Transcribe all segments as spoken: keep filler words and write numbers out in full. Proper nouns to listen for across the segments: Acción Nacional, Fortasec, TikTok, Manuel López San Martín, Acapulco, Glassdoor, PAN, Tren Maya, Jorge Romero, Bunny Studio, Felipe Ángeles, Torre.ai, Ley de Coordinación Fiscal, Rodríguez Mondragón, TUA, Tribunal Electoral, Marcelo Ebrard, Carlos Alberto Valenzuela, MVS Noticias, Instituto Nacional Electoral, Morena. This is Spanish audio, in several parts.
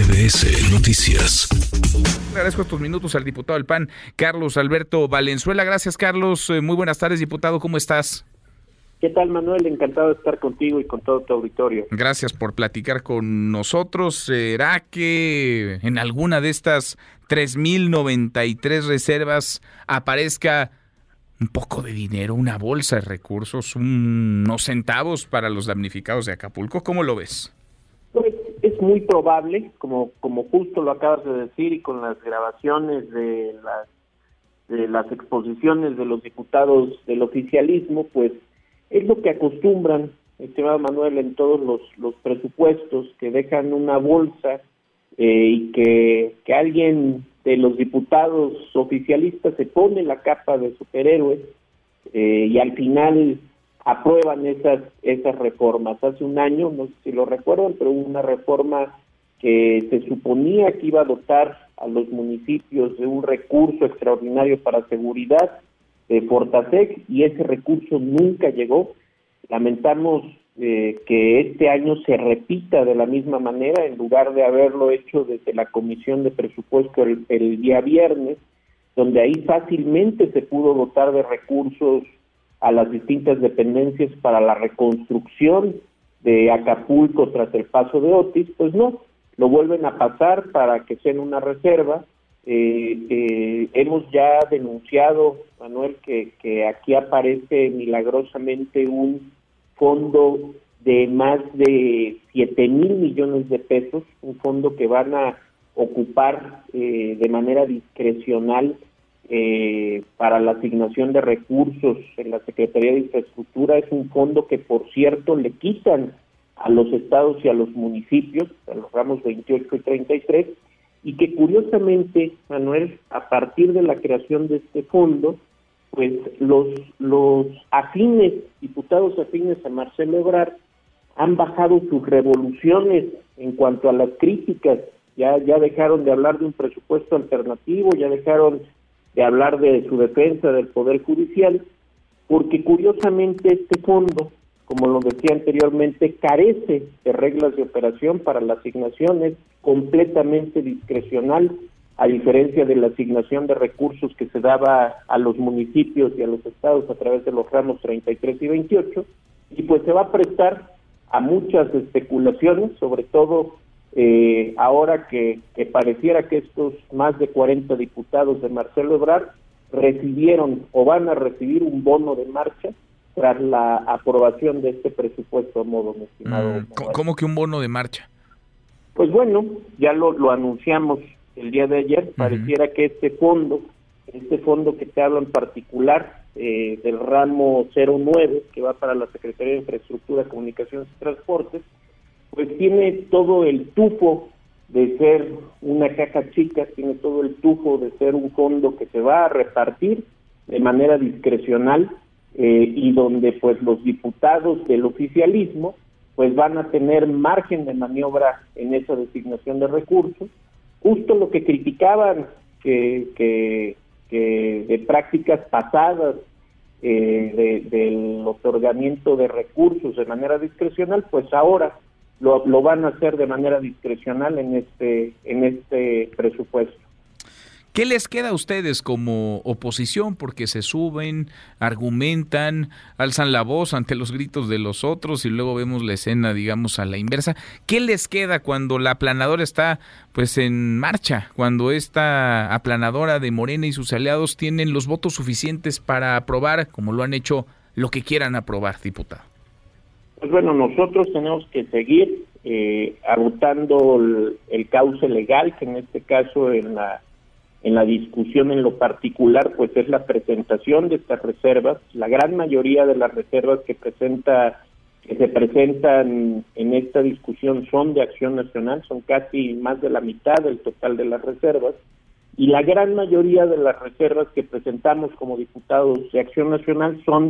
M V S Noticias. Agradezco estos minutos al diputado del P A N, Carlos Alberto Valenzuela. Gracias, Carlos. Muy buenas tardes, diputado. ¿Cómo estás? ¿Qué tal, Manuel? Encantado de estar contigo y con todo tu auditorio. Gracias por platicar con nosotros. ¿Será que en alguna de estas tres mil noventa y tres reservas aparezca un poco de dinero, una bolsa de recursos, unos centavos para los damnificados de Acapulco? ¿Cómo lo ves? Pues es muy probable, como como justo lo acabas de decir, y con las grabaciones de las, de las exposiciones de los diputados del oficialismo, pues es lo que acostumbran, estimado Manuel, en todos los, los presupuestos, que dejan una bolsa eh, y que, que alguien de los diputados oficialistas se pone la capa de superhéroe eh, y al final aprueban esas esas reformas. Hace un año, no sé si lo recuerdan, pero hubo una reforma que se suponía que iba a dotar a los municipios de un recurso extraordinario para seguridad, de Fortasec, y ese recurso nunca llegó. Lamentamos eh, que este año se repita de la misma manera, en lugar de haberlo hecho desde la Comisión de Presupuesto el, el día viernes, donde ahí fácilmente se pudo dotar de recursos a las distintas dependencias para la reconstrucción de Acapulco tras el paso de Otis. Pues no, lo vuelven a pasar para que sea en una reserva. Eh, eh, hemos ya denunciado, Manuel, que, que aquí aparece milagrosamente un fondo de más de siete mil millones de pesos, un fondo que van a ocupar eh, de manera discrecional eh, para la asignación de recursos en la Secretaría de Infraestructura. Es un fondo que, por cierto, le quitan a los estados y a los municipios, a los ramos veintiocho y treinta y tres, y que curiosamente, Manuel, a partir de la creación de este fondo, pues los los afines, diputados afines a Marcelo Ebrard, han bajado sus revoluciones en cuanto a las críticas. Ya, ya dejaron de hablar de un presupuesto alternativo, ya dejaron de hablar de su defensa del Poder Judicial, porque curiosamente este fondo, como lo decía anteriormente, carece de reglas de operación para la asignación, es completamente discrecional, a diferencia de la asignación de recursos que se daba a los municipios y a los estados a través de los ramos treinta y tres y veintiocho, y pues se va a prestar a muchas especulaciones, sobre todo eh, ahora que, que pareciera que estos más de cuarenta diputados de Marcelo Ebrard recibieron o van a recibir un bono de marcha tras la aprobación de este presupuesto a modo, mi estimado. ¿Cómo que un bono de marcha? Pues bueno, ya lo, lo anunciamos el día de ayer. Pareciera uh-huh. que este fondo, este fondo que te hablo en particular, eh, del ramo cero nueve, que va para la Secretaría de Infraestructura, Comunicaciones y Transportes, pues tiene todo el tufo de ser una caja chica, tiene todo el tufo de ser un fondo que se va a repartir de manera discrecional, Eh, y donde pues los diputados del oficialismo pues van a tener margen de maniobra en esa designación de recursos, justo lo que criticaban que, que, que de prácticas pasadas eh, de, del otorgamiento de recursos de manera discrecional, pues ahora lo, lo van a hacer de manera discrecional en este en este presupuesto. ¿Qué les queda a ustedes como oposición? Porque se suben, argumentan, alzan la voz ante los gritos de los otros y luego vemos la escena, digamos, a la inversa. ¿Qué les queda cuando la aplanadora está pues en marcha? Cuando esta aplanadora de Morena y sus aliados tienen los votos suficientes para aprobar, como lo han hecho, lo que quieran aprobar, diputado. Pues bueno, nosotros tenemos que seguir eh, agotando el, el cauce legal, que en este caso en la En la discusión en lo particular, pues es la presentación de estas reservas. La gran mayoría de las reservas que presenta que se presentan en esta discusión son de Acción Nacional, son casi más de la mitad del total de las reservas. Y la gran mayoría de las reservas que presentamos como diputados de Acción Nacional son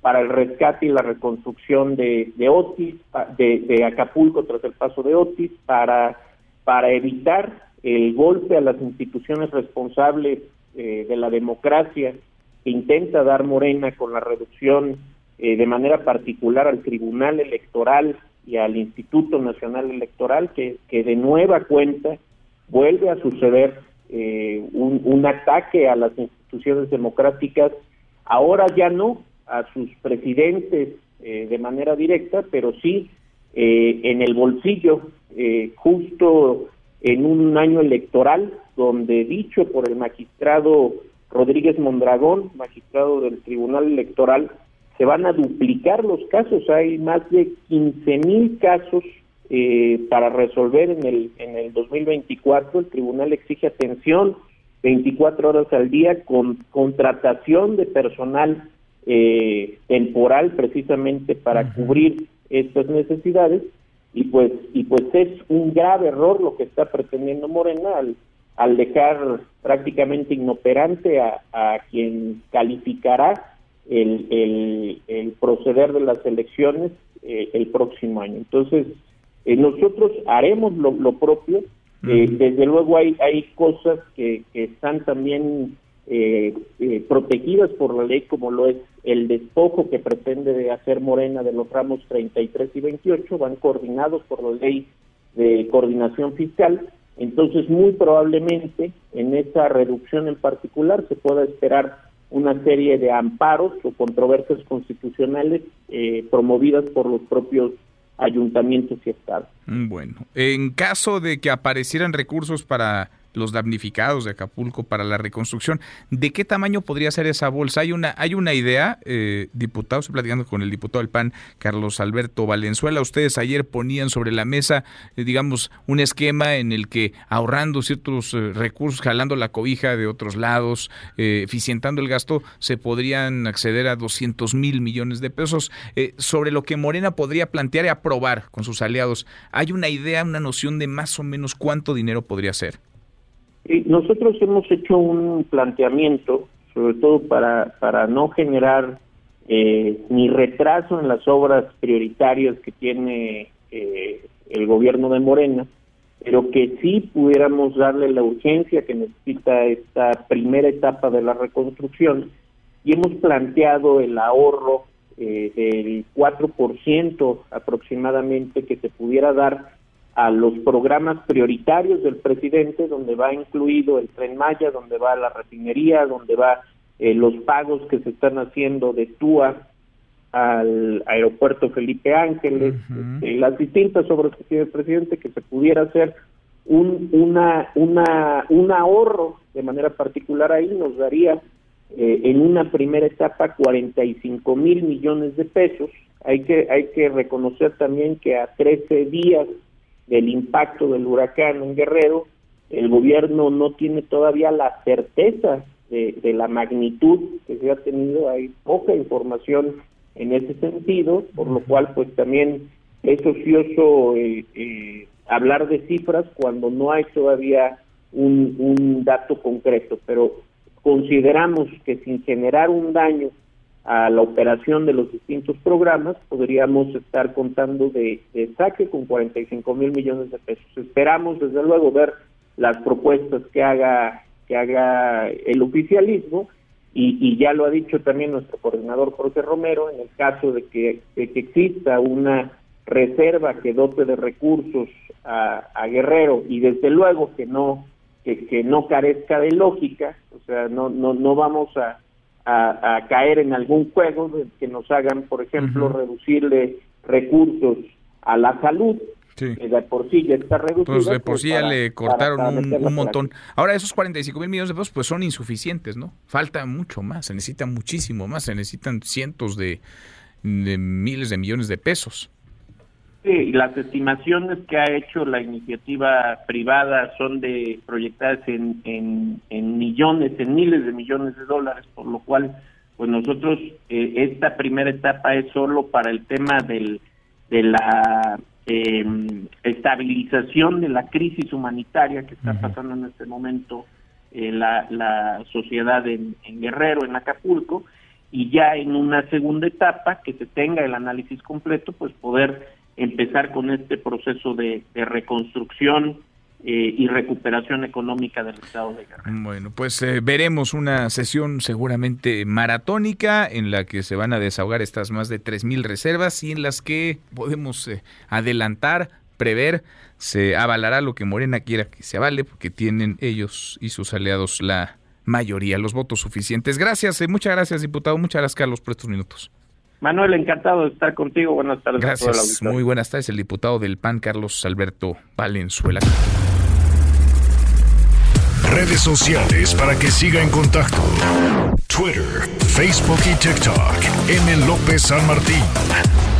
para el rescate y la reconstrucción de, de Otis, de, de Acapulco tras el paso de Otis, para, para evitar el golpe a las instituciones responsables eh, de la democracia que intenta dar Morena con la reducción eh, de manera particular al Tribunal Electoral y al Instituto Nacional Electoral, que, que de nueva cuenta vuelve a suceder eh, un, un ataque a las instituciones democráticas, ahora ya no a sus presidentes eh, de manera directa, pero sí eh, en el bolsillo, eh, justo en un año electoral donde, dicho por el magistrado Rodríguez Mondragón, magistrado del Tribunal Electoral, se van a duplicar los casos. Hay más de quince mil casos eh, para resolver en el en el dos mil veinticuatro. El tribunal exige atención veinticuatro horas al día, con contratación de personal eh, temporal, precisamente para cubrir estas necesidades. Y pues y pues es un grave error lo que está pretendiendo Morena al, al dejar prácticamente inoperante a, a quien calificará El, el, el proceder de las elecciones eh, el próximo año. Entonces, eh, nosotros haremos lo, lo propio. Eh, uh-huh. Desde luego hay, hay cosas que, que están también eh, eh, protegidas por la ley, como lo es el despojo que pretende hacer Morena de los ramos treinta y tres y veintiocho, van coordinados por la Ley de Coordinación Fiscal. Entonces, muy probablemente en esa reducción en particular se pueda esperar una serie de amparos o controversias constitucionales eh, promovidas por los propios ayuntamientos y estados. Bueno, en caso de que aparecieran recursos para los damnificados de Acapulco, para la reconstrucción, ¿de qué tamaño podría ser esa bolsa? Hay una hay una idea, eh, diputado, estoy platicando con el diputado del P A N, Carlos Alberto Valenzuela. Ustedes ayer ponían sobre la mesa, eh, digamos, un esquema en el que ahorrando ciertos eh, recursos, jalando la cobija de otros lados, eh, eficientando el gasto, se podrían acceder a doscientos mil millones de pesos. Eh, sobre lo que Morena podría plantear y aprobar con sus aliados, ¿hay una idea, una noción de más o menos cuánto dinero podría ser? Nosotros hemos hecho un planteamiento, sobre todo para, para no generar eh, ni retraso en las obras prioritarias que tiene eh, el gobierno de Morena, pero que sí pudiéramos darle la urgencia que necesita esta primera etapa de la reconstrucción, y hemos planteado el ahorro eh, del cuatro por ciento aproximadamente que se pudiera dar a los programas prioritarios del presidente, donde va incluido el Tren Maya, donde va la refinería, donde va eh, los pagos que se están haciendo de T U A al aeropuerto Felipe Ángeles, uh-huh. este, las distintas obras que tiene el presidente, que se pudiera hacer un una una un ahorro de manera particular. Ahí nos daría eh, en una primera etapa cuarenta y cinco mil millones de pesos. Hay que hay que reconocer también que a trece días del impacto del huracán en Guerrero, el gobierno no tiene todavía la certeza de, de la magnitud que se ha tenido. Hay poca información en ese sentido, por lo cual pues también es ocioso eh, eh, hablar de cifras cuando no hay todavía un, un dato concreto, pero consideramos que sin generar un daño a la operación de los distintos programas, podríamos estar contando de, de saque con cuarenta y cinco mil millones de pesos. Esperamos, desde luego, ver las propuestas que haga que haga el oficialismo, y, y ya lo ha dicho también nuestro coordinador Jorge Romero, en el caso de que, de que exista una reserva que dote de recursos a, a Guerrero, y desde luego que no que, que no carezca de lógica. O sea, no no no vamos a A, a caer en algún juego de que nos hagan, por ejemplo, uh-huh. reducirle recursos a la salud, sí. que de por sí ya está reducida. Pues de por sí pues ya para, le cortaron para, para un, un montón. Ahora, esos cuarenta y cinco mil millones de pesos pues son insuficientes, ¿no? Falta mucho más, se necesita muchísimo más, se necesitan cientos de, de miles de millones de pesos. Sí, las estimaciones que ha hecho la iniciativa privada son de proyectadas en, en, en millones, en miles de millones de dólares, por lo cual, pues nosotros eh, esta primera etapa es solo para el tema del de la eh, estabilización de la crisis humanitaria que está pasando en este momento eh, la, la sociedad en, en Guerrero, en Acapulco, y ya en una segunda etapa que se tenga el análisis completo, pues poder empezar con este proceso de, de reconstrucción eh, y recuperación económica del estado de Guerrero. Bueno, pues eh, veremos una sesión seguramente maratónica en la que se van a desahogar estas más de tres mil reservas y en las que podemos eh, adelantar, prever, se avalará lo que Morena quiera que se avale, porque tienen ellos y sus aliados la mayoría, los votos suficientes. Gracias, eh, muchas gracias, diputado. Muchas gracias, Carlos, por estos minutos. Manuel, encantado de estar contigo. Buenas tardes. Gracias. A Muy buenas tardes. El diputado del P A N, Carlos Alberto Valenzuela. Redes sociales para que siga en contacto: Twitter, Facebook y TikTok. M. López San Martín.